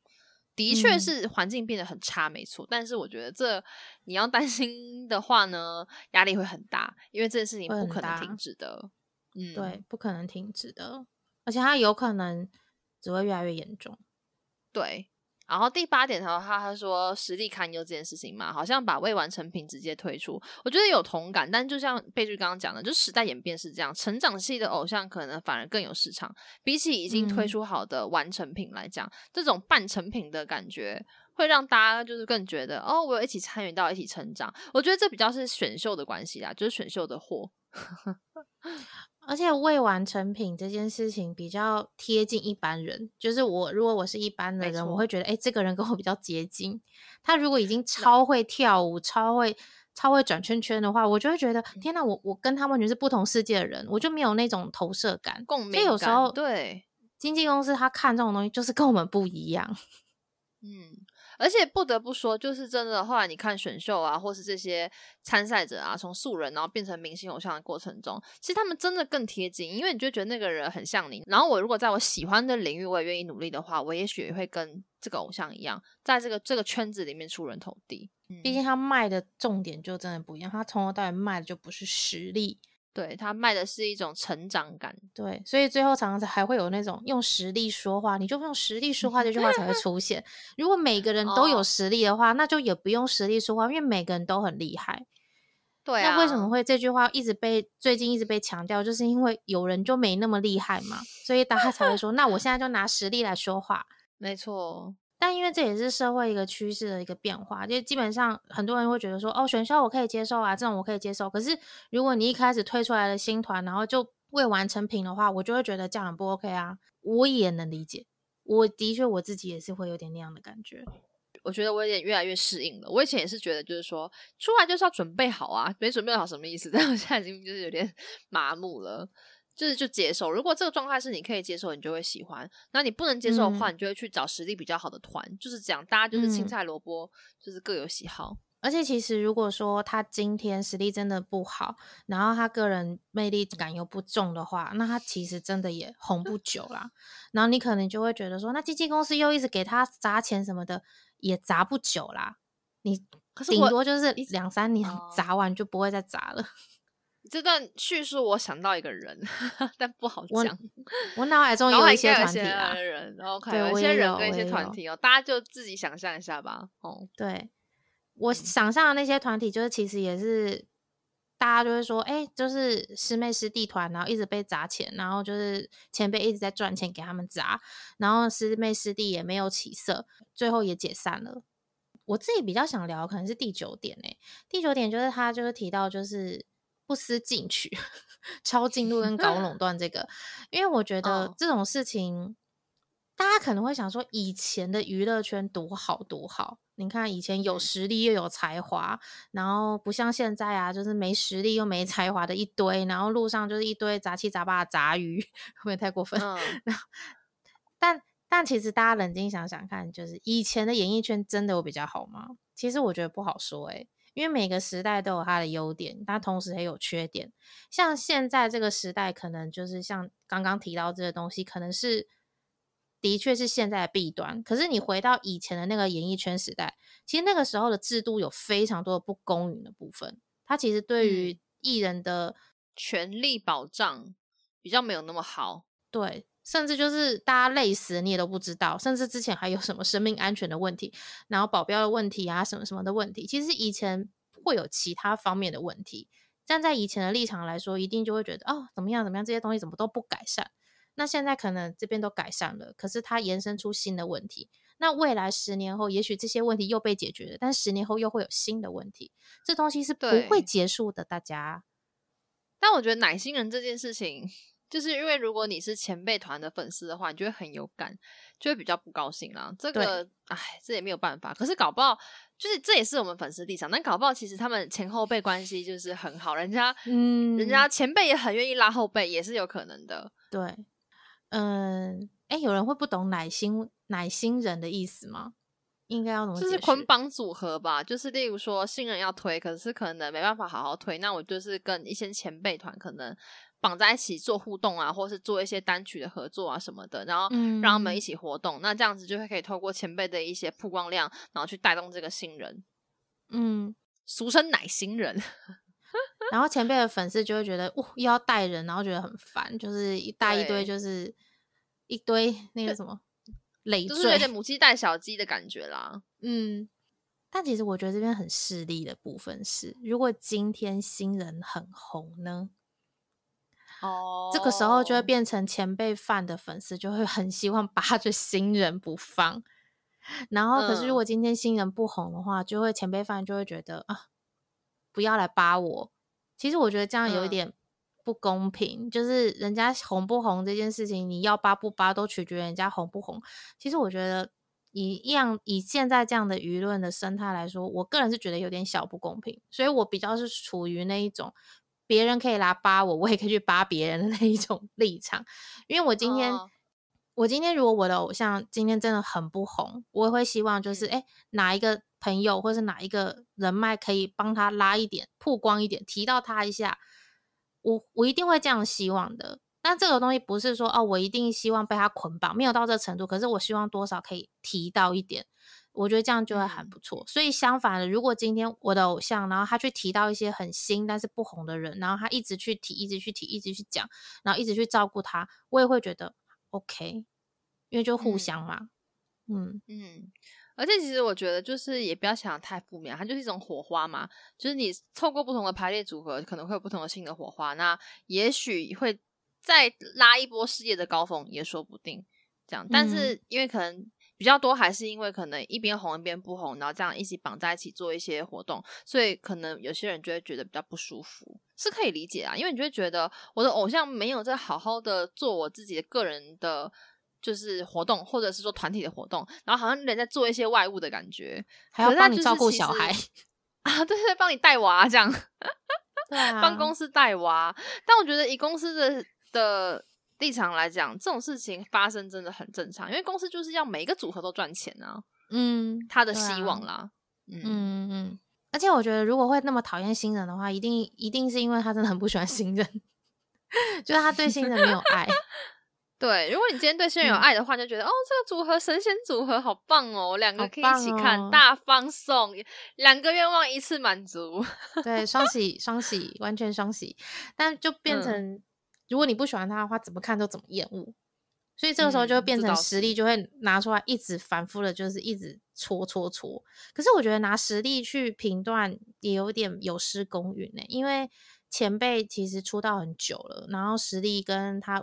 的确是环境变得很差没错、但是我觉得这你要担心的话呢压力会很大，因为这件事情不可能停止的、对，不可能停止的，而且它有可能只会越来越严重。对，然后第8点他说实力堪忧这件事情嘛，好像把未完成品直接推出，我觉得有同感，但就像贝剧刚刚讲的，就时代演变是这样，成长系的偶像可能反而更有市场，比起已经推出好的完成品来讲、这种半成品的感觉会让大家就是更觉得哦我有一起参与到一起成长，我觉得这比较是选秀的关系啦，就是选秀的货而且未完成品这件事情比较贴近一般人，就是如果我是一般的人，我会觉得这个人跟我比较接近，他如果已经超会跳舞超会转圈圈的话，我就会觉得天哪，我跟他完全是不同世界的人，我就没有那种投射感共鸣感。所以有时候对经纪公司他看这种东西就是跟我们不一样而且不得不说，就是真的后来你看选秀啊，或是这些参赛者啊，从素人然后变成明星偶像的过程中，其实他们真的更贴近，因为你就觉得那个人很像你，然后我如果在我喜欢的领域我也愿意努力的话，我也许也会跟这个偶像一样，在这个圈子里面出人头地。毕竟他卖的重点就真的不一样，他从头到尾卖的就不是实力，对，他卖的是一种成长感。对，所以最后常常还会有那种用实力说话，你就用实力说话这句话才会出现。如果每个人都有实力的话，那就也不用实力说话，因为每个人都很厉害。对啊，那为什么会这句话最近一直被强调，就是因为有人就没那么厉害嘛，所以大家才会说那我现在就拿实力来说话。没错，但因为这也是社会一个趋势的一个变化，就基本上很多人会觉得说哦，选秀我可以接受啊，这种我可以接受，可是如果你一开始推出来的新团然后就未完成品的话，我就会觉得这样很不 OK 啊。我也能理解，我的确我自己也是会有点那样的感觉，我觉得我有点越来越适应了。我以前也是觉得就是说出来就是要准备好啊，没准备好什么意思，但我现在已经就是有点麻木了，就是就接受，如果这个状态是你可以接受，你就会喜欢，那你不能接受的话，你就会去找实力比较好的团，就是这样，大家就是青菜萝卜，就是各有喜好。而且其实如果说他今天实力真的不好，然后他个人魅力感又不重的话，那他其实真的也红不久啦。然后你可能就会觉得说那经纪公司又一直给他砸钱什么的，也砸不久啦，你顶多就是2-3年砸完就不会再砸了。这段叙述我想到一个人但不好讲，我脑海中有一些团体啊，对，有一些人跟一些团体哦，大家就自己想象一下吧。哦，对，我想象的那些团体就是其实也是大家就会说就是师妹师弟团，然后一直被砸钱，然后就是前辈一直在赚钱给他们砸，然后师妹师弟也没有起色，最后也解散了。我自己比较想聊可能是第9点第9点就是他就是提到就是不思进取超进度跟搞垄断这个因为我觉得这种事情大家可能会想说以前的娱乐圈多好多好，你看以前有实力又有才华，然后不像现在啊，就是没实力又没才华的一堆，然后路上就是一堆杂七杂八的杂鱼，会不会太过分但其实大家冷静想想看，就是以前的演艺圈真的有比较好吗？其实我觉得不好说因为每个时代都有它的优点，但同时也有缺点。像现在这个时代可能就是像刚刚提到这个东西，可能是的确是现在的弊端，可是你回到以前的那个演艺圈时代，其实那个时候的制度有非常多的不公允的部分，它其实对于艺人的权利保障比较没有那么好，对，甚至就是大家累死你也都不知道，甚至之前还有什么生命安全的问题，然后保镖的问题啊，什么什么的问题，其实以前会有其他方面的问题，站在以前的立场来说一定就会觉得哦，怎么样怎么样，这些东西怎么都不改善，那现在可能这边都改善了，可是它延伸出新的问题，那未来10年后也许这些问题又被解决了，但10年后又会有新的问题，这东西是不会结束的大家。但我觉得奶星人这件事情，就是因为如果你是前辈团的粉丝的话，你就会很有感，就会比较不高兴啦，这个这也没有办法。可是搞不好就是这也是我们粉丝立场，但搞不好其实他们前后辈关系就是很好，人家前辈也很愿意拉后辈，也是有可能的。对，有人会不懂奶星人的意思吗？应该要怎么解释？就是捆绑组合吧，就是例如说新人要推，可是可能没办法好好推，那我就是跟一些前辈团可能绑在一起做互动啊，或是做一些单曲的合作啊什么的，然后让他们一起活动，那这样子就会可以透过前辈的一些曝光量，然后去带动这个新人，俗称奶新人然后前辈的粉丝就会觉得又要带人，然后觉得很烦，就是一带一堆，就是一堆那个什么累赘，就是有点母鸡带小鸡的感觉啦。但其实我觉得这边很势利的部分是，如果今天新人很红呢，这个时候就会变成前辈饭的粉丝就会很希望扒着新人不放，然后可是如果今天新人不红的话，就会前辈饭就会觉得不要来扒我。其实我觉得这样有一点不公平，就是人家红不红这件事情，你要扒不扒都取决于人家红不红。其实我觉得以现在这样的舆论的生态来说，我个人是觉得有点小不公平，所以我比较是处于那一种别人可以来扒我，我也可以去扒别人的那一种立场。因为我今天我今天如果我的偶像今天真的很不红，我也会希望就是哪一个朋友或是哪一个人脉可以帮他拉一点曝光一点，提到他一下，我一定会这样希望的。但这个东西不是说我一定希望被他捆绑，没有到这程度，可是我希望多少可以提到一点，我觉得这样就会很不错。所以相反的，如果今天我的偶像然后他去提到一些很新但是不红的人，然后他一直去提一直去提一直去讲，然后一直去照顾他，我也会觉得 OK， 因为就互相嘛。而且其实我觉得就是也不要想太负面，它就是一种火花嘛，就是你透过不同的排列组合可能会有不同的新的火花，那也许会再拉一波事业的高峰也说不定这样。但是因为可能比较多还是因为可能一边红一边不红，然后这样一起绑在一起做一些活动，所以可能有些人就会觉得比较不舒服，是可以理解啊。因为你就会觉得我的偶像没有在好好的做我自己的个人的就是活动或者是说团体的活动，然后好像人在做一些外务的感觉，还要帮你照顾小孩啊，对对，帮你带娃这样对啊，帮公司带娃。但我觉得以公司的立场来讲，这种事情发生真的很正常，因为公司就是要每一个组合都赚钱啊，他的希望啦，而且我觉得如果会那么讨厌新人的话，一定是因为他真的很不喜欢新人就是他对新人没有爱对，如果你今天对新人有爱的话，就觉得这个组合神仙组合好棒哦，两个可以一起看，大放送，两个愿望一次满足对，双喜双喜，完全双喜。但就变成如果你不喜欢他的话，怎么看都怎么厌恶，所以这个时候就会变成实力就会拿出来一直反复的就是一直戳。可是我觉得拿实力去评断也有点有失公允耶，因为前辈其实出道很久了，然后实力跟他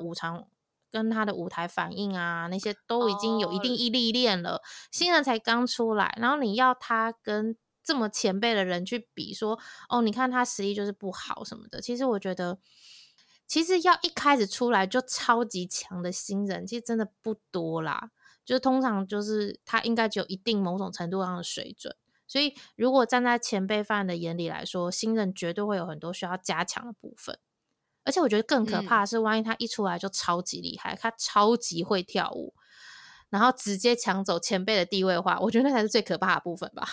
舞台反应啊那些都已经有一定历练了，新人才刚出来，然后你要他跟这么前辈的人去比说你看他实力就是不好什么的，其实我觉得其实要一开始出来就超级强的新人其实真的不多啦，就是通常就是他应该只有一定某种程度上的水准，所以如果站在前辈范的眼里来说，新人绝对会有很多需要加强的部分。而且我觉得更可怕的是，万一他一出来就超级厉害，他超级会跳舞，然后直接抢走前辈的地位的话，我觉得那才是最可怕的部分吧。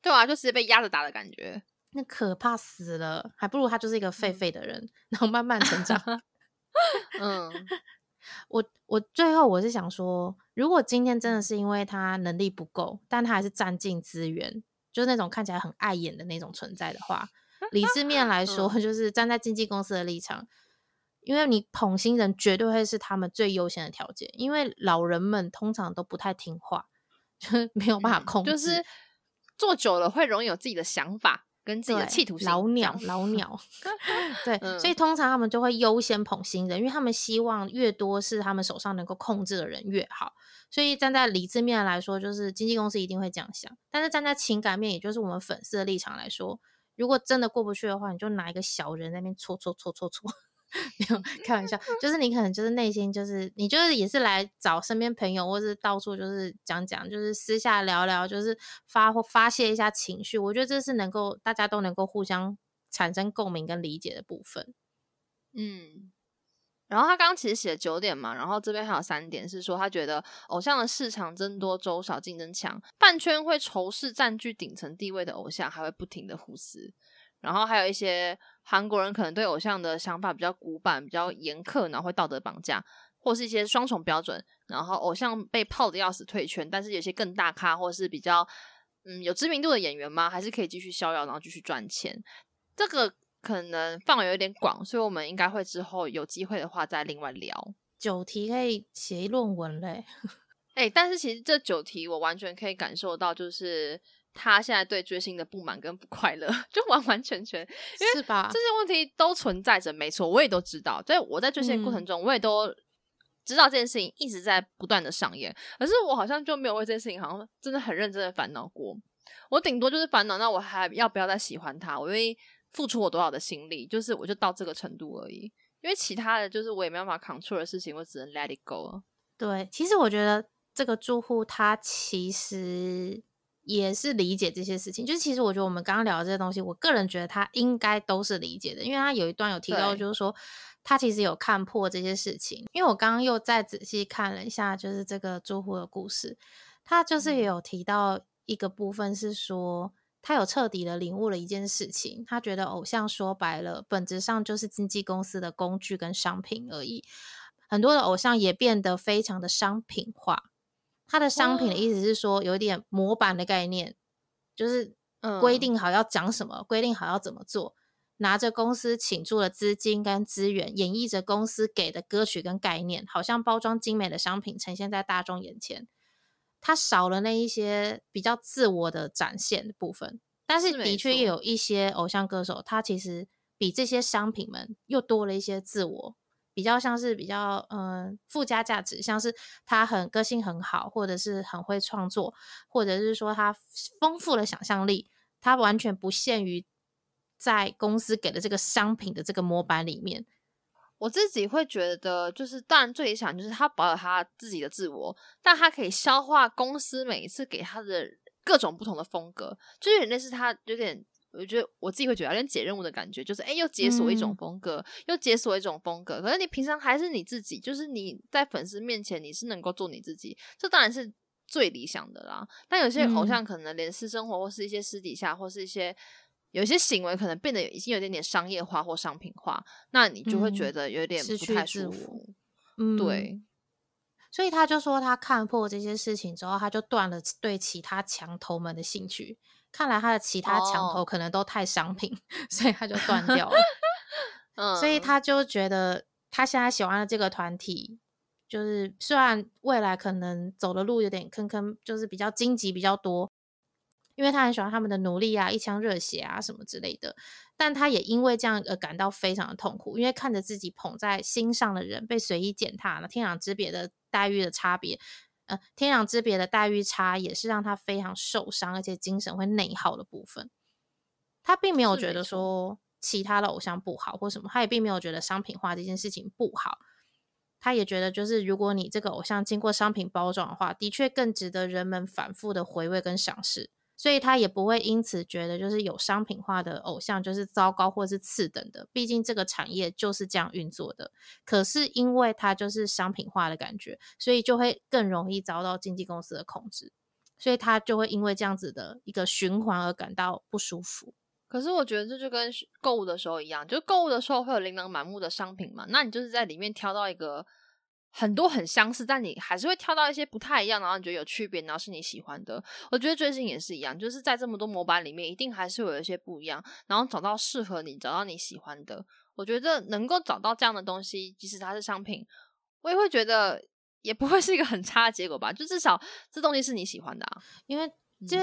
对啊，就直接被压着打的感觉，那可怕死了，还不如他就是一个废的人，然后慢慢成长我最后我是想说，如果今天真的是因为他能力不够，但他还是占尽资源，就是那种看起来很碍眼的那种存在的话，理智面来说就是站在经纪公司的立场，因为你捧新人绝对会是他们最优先的条件，因为老人们通常都不太听话，就是没有办法控制，就是做久了会容易有自己的想法跟自己的企图心，老鸟对，所以通常他们就会优先捧新人，因为他们希望越多是他们手上能够控制的人越好，所以站在理智面来说就是经纪公司一定会这样想。但是站在情感面，也就是我们粉丝的立场来说，如果真的过不去的话，你就拿一个小人在那边戳没有开玩笑就是你可能就是内心就是你就是也是来找身边朋友，或是到处就是讲就是私下聊聊，就是发泄一下情绪，我觉得这是能够大家都能够互相产生共鸣跟理解的部分。然后他刚刚其实写了9点嘛，然后这边还有3点是说他觉得偶像的市场增多周少，竞争强，饭圈会仇视占据顶层地位的偶像，还会不停的互撕。然后还有一些韩国人可能对偶像的想法比较古板比较严苛，然后会道德绑架或是一些双重标准，然后偶像被泡得要死退圈，但是有些更大咖或是比较有知名度的演员嘛，还是可以继续逍遥然后继续赚钱。这个可能范围有点广，所以我们应该会之后有机会的话再另外聊。9题可以写一论文嘞但是其实这9题我完全可以感受到，就是他现在对追星的不满跟不快乐就完完全全，因为这些问题都存在着，没错，我也都知道，所以我在追星的过程中我也都知道这件事情一直在不断的上演，可是我好像就没有为这件事情好像真的很认真的烦恼过。我顶多就是烦恼那我还要不要再喜欢他，我愿意付出我多少的心力，就是我就到这个程度而已，因为其他的就是我也没办法 control 的事情，我只能 let it go 了。对，其实我觉得这个住户他其实也是理解这些事情，就是其实我觉得我们刚刚聊的这些东西，我个人觉得他应该都是理解的，因为他有一段有提到就是说他其实有看破这些事情。因为我刚刚又再仔细看了一下，就是这个住户的故事，他就是也有提到一个部分是说，他有彻底的领悟了一件事情，他觉得偶像说白了本质上就是经纪公司的工具跟商品而已。很多的偶像也变得非常的商品化，他的商品的意思是说有点模板的概念，就是规定好要讲什么，规定好要怎么做，拿着公司倾注的资金跟资源，演绎着公司给的歌曲跟概念，好像包装精美的商品呈现在大众眼前。他少了那一些比较自我的展现的部分，但是的确也有一些偶像歌手，他其实比这些商品们又多了一些自我，比较像是比较附加价值，像是他很个性很好，或者是很会创作，或者是说他丰富了想象力，他完全不限于在公司给的这个商品的这个模板里面。我自己会觉得就是当然最理想就是他保有他自己的自我，但他可以消化公司每一次给他的各种不同的风格，就有点类似他有点我觉得我自己会觉得有点解任务的感觉，就是又解锁一种风格，又解锁一种风格，可是你平常还是你自己，就是你在粉丝面前你是能够做你自己，这当然是最理想的啦。但有些偶像可能连私生活或是一些私底下或是一些有些行为可能变得已经有点点商业化或商品化，那你就会觉得有点不太舒服。对，所以他就说他看破这些事情之后，他就断了对其他墙头们的兴趣。看来他的其他墙头可能都太商品，所以他就断掉了。所以他就觉得他现在喜欢的这个团体，就是虽然未来可能走的路有点坑坑，就是比较荆棘比较多，因为他很喜欢他们的努力啊，一腔热血啊什么之类的，但他也因为这样而感到非常的痛苦，因为看着自己捧在心上的人被随意践踏，天壤之别的待遇差也是让他非常受伤，而且精神会内耗的部分。他并没有觉得说其他的偶像不好或什么，他也并没有觉得商品化这件事情不好，他也觉得就是如果你这个偶像经过商品包装的话，的确更值得人们反复的回味跟赏识，所以他也不会因此觉得就是有商品化的偶像就是糟糕或是次等的，毕竟这个产业就是这样运作的。可是因为它就是商品化的感觉，所以就会更容易遭到经纪公司的控制，所以他就会因为这样子的一个循环而感到不舒服。可是我觉得这就跟购物的时候一样，就购物的时候会有琳琅满目的商品嘛，那你就是在里面挑到一个很多很相似，但你还是会挑到一些不太一样，然后你觉得有区别，然后是你喜欢的。我觉得追星也是一样，就是在这么多模板里面一定还是会有一些不一样，然后找到适合你，找到你喜欢的。我觉得能够找到这样的东西，即使它是商品，我也会觉得也不会是一个很差的结果吧，就至少这东西是你喜欢的啊。因为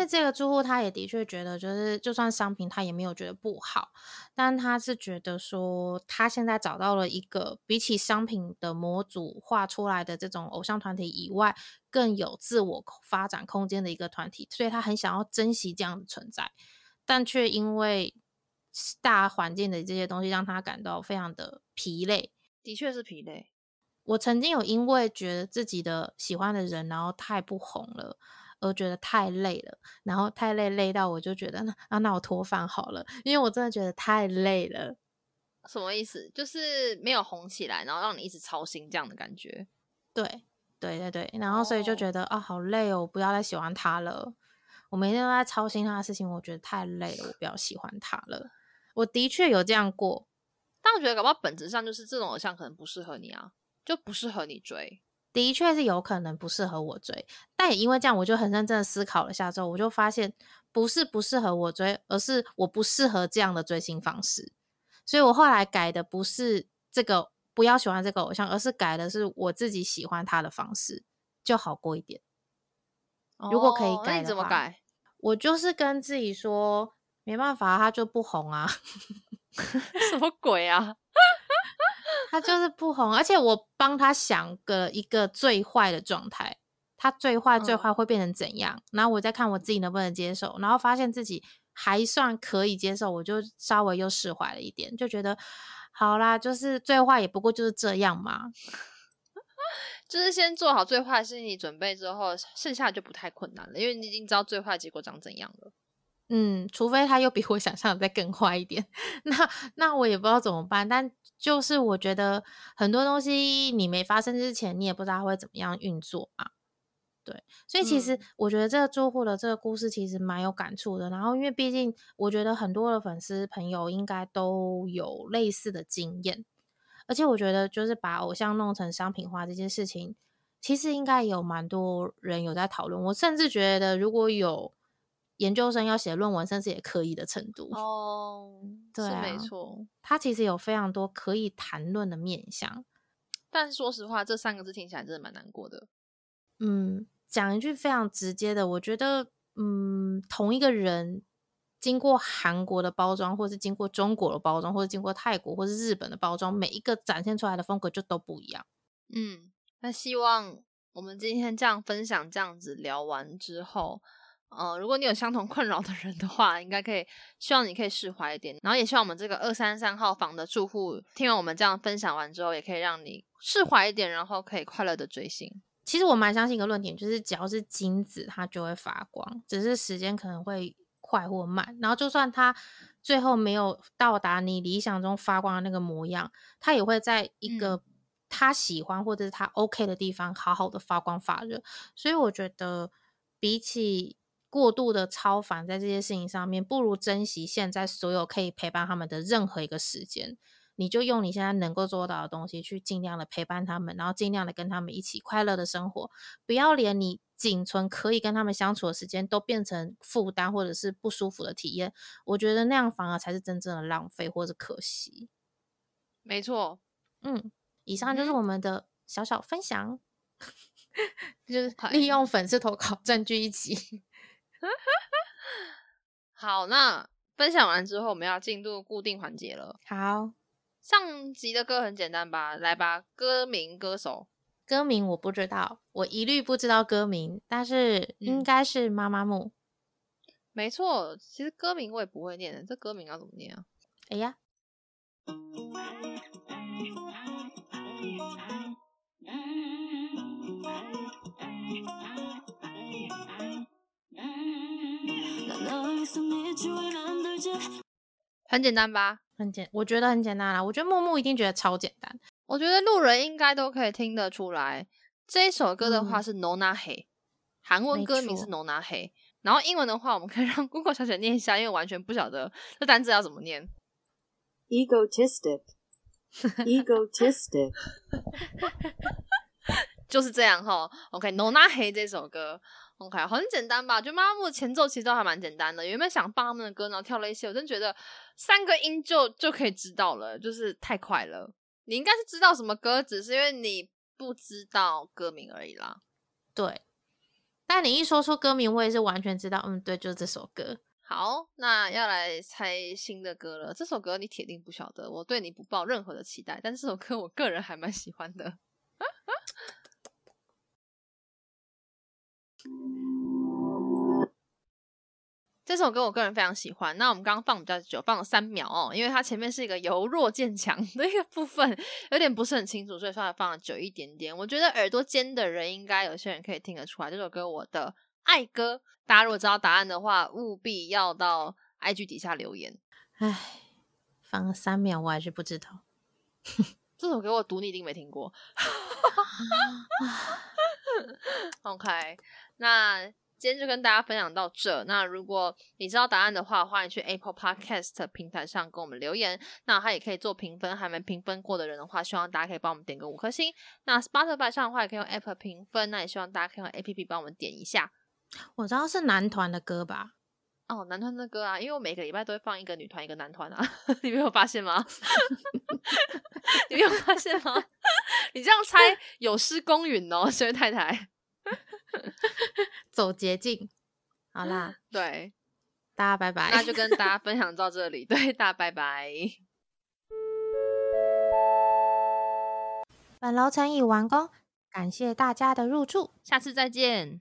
这个住户他也的确觉得就是就算商品他也没有觉得不好，但他是觉得说他现在找到了一个比起商品的模组画出来的这种偶像团体以外更有自我发展空间的一个团体，所以他很想要珍惜这样的存在，但却因为大环境的这些东西让他感到非常的疲累。的确是疲累。我曾经有因为觉得自己的喜欢的人然后太不红了而觉得太累了，然后太累到我就觉得那我脱饭好了，因为我真的觉得太累了。什么意思？就是没有红起来然后让你一直操心这样的感觉。对，然后所以就觉得好累哦，我不要再喜欢他了，我每天都在操心他的事情，我觉得太累了，我不要喜欢他了。我的确有这样过，但我觉得搞不好本质上就是这种偶像可能不适合你啊，就不适合你追。的确是有可能不适合我追，但也因为这样我就很认真的思考了一下之后，我就发现不是不适合我追，而是我不适合这样的追星方式。所以我后来改的不是这个不要喜欢这个偶像，而是改的是我自己喜欢他的方式，就好过一点。如果可以改的话，那你怎么改？我就是跟自己说没办法他就不红啊。什么鬼啊。他就是不红，而且我帮他想个一个最坏的状态，他最坏会变成怎样，然后我再看我自己能不能接受，然后发现自己还算可以接受，我就稍微又释怀了一点，就觉得好啦，就是最坏也不过就是这样嘛。就是先做好最坏的事情准备之后，剩下就不太困难了，因为你已经知道最坏结果长怎样了。除非他又比我想象的再更坏一点，那我也不知道怎么办。但就是我觉得很多东西你没发生之前你也不知道它会怎么样运作啊。对，所以其实我觉得这个住户的这个故事其实蛮有感触的，然后因为毕竟我觉得很多的粉丝朋友应该都有类似的经验，而且我觉得就是把偶像弄成商品化这件事情其实应该有蛮多人有在讨论，我甚至觉得如果有研究生要写论文甚至也可以的程度哦，对啊，是没错，它其实有非常多可以谈论的面向。但是说实话这三个字听起来真的蛮难过的。讲一句非常直接的，我觉得同一个人经过韩国的包装或是经过中国的包装或是经过泰国或是日本的包装，每一个展现出来的风格就都不一样。那希望我们今天这样分享这样子聊完之后，如果你有相同困扰的人的话，应该可以，希望你可以释怀一点，然后也希望我们这个233号房的住户听完我们这样分享完之后也可以让你释怀一点，然后可以快乐的追星。其实我蛮相信一个论点，就是只要是金子它就会发光，只是时间可能会快或慢，然后就算它最后没有到达你理想中发光的那个模样，它也会在一个他喜欢或者是他 OK 的地方好好的发光发热。所以我觉得比起过度的超凡在这些事情上面，不如珍惜现在所有可以陪伴他们的任何一个时间，你就用你现在能够做到的东西去尽量的陪伴他们，然后尽量的跟他们一起快乐的生活，不要连你仅存可以跟他们相处的时间都变成负担或者是不舒服的体验，我觉得那样反而才是真正的浪费或者可惜。没错，以上就是我们的小小分享，就是利用粉丝投稿占据一集。好，那分享完之后我们要进入固定环节了。好，上集的歌很简单吧，来吧，歌名歌手。歌名我不知道，我一律不知道歌名，但是应该是妈妈木。没错，其实歌名我也不会念的，这歌名要怎么念啊？哎呀，很简单吧，我觉得很简单啦，我觉得木木一定觉得超简单，我觉得路人应该都可以听得出来。这一首歌的话是 Nona He， 韩文歌名是 Nona He， 然后英文的话我们可以让 Google 小姐念一下，因为我完全不晓得这单字要怎么念。 Egotistic Egotistic 就是这样齁。 OK， Nona He 这首歌OK， 很简单吧，就妈妈木的前奏其实都还蛮简单的，原本想放他们的歌然后跳了一些，我真觉得3个音就可以知道了，就是太快了。你应该是知道什么歌，只是因为你不知道歌名而已啦。对，但你一说出歌名我也是完全知道，对，就是这首歌。好，那要来猜新的歌了，这首歌你铁定不晓得，我对你不抱任何的期待，但是这首歌我个人还蛮喜欢的。这首歌我个人非常喜欢，那我们刚刚放比较久，放了3秒哦，因为它前面是一个由弱渐强的一个部分，有点不是很清楚，所以稍微放了久一点点。我觉得耳朵尖的人应该有些人可以听得出来，这首歌我的爱歌，大家如果知道答案的话务必要到 IG 底下留言。唉，放了3秒我还是不知道。这首歌我赌你一定没听过。OK， 那今天就跟大家分享到这，那如果你知道答案的话，欢迎去 Apple Podcast 平台上跟我们留言，那它也可以做评分，还没评分过的人的话希望大家可以帮我们点个5颗星，那 Spotify 上的话也可以用 App 评分，那也希望大家可以用 APP 帮我们点一下。我知道是男团的歌吧？哦，男团的歌啊，因为我每个礼拜都会放一个女团一个男团啊。你没有发现吗？你没有发现吗？你这样猜有失公允哦，这位太太。走捷径，好啦，对，大家拜拜。那就跟大家分享到这里。对，大家拜拜。本楼层已完工，感谢大家的入住，下次再见。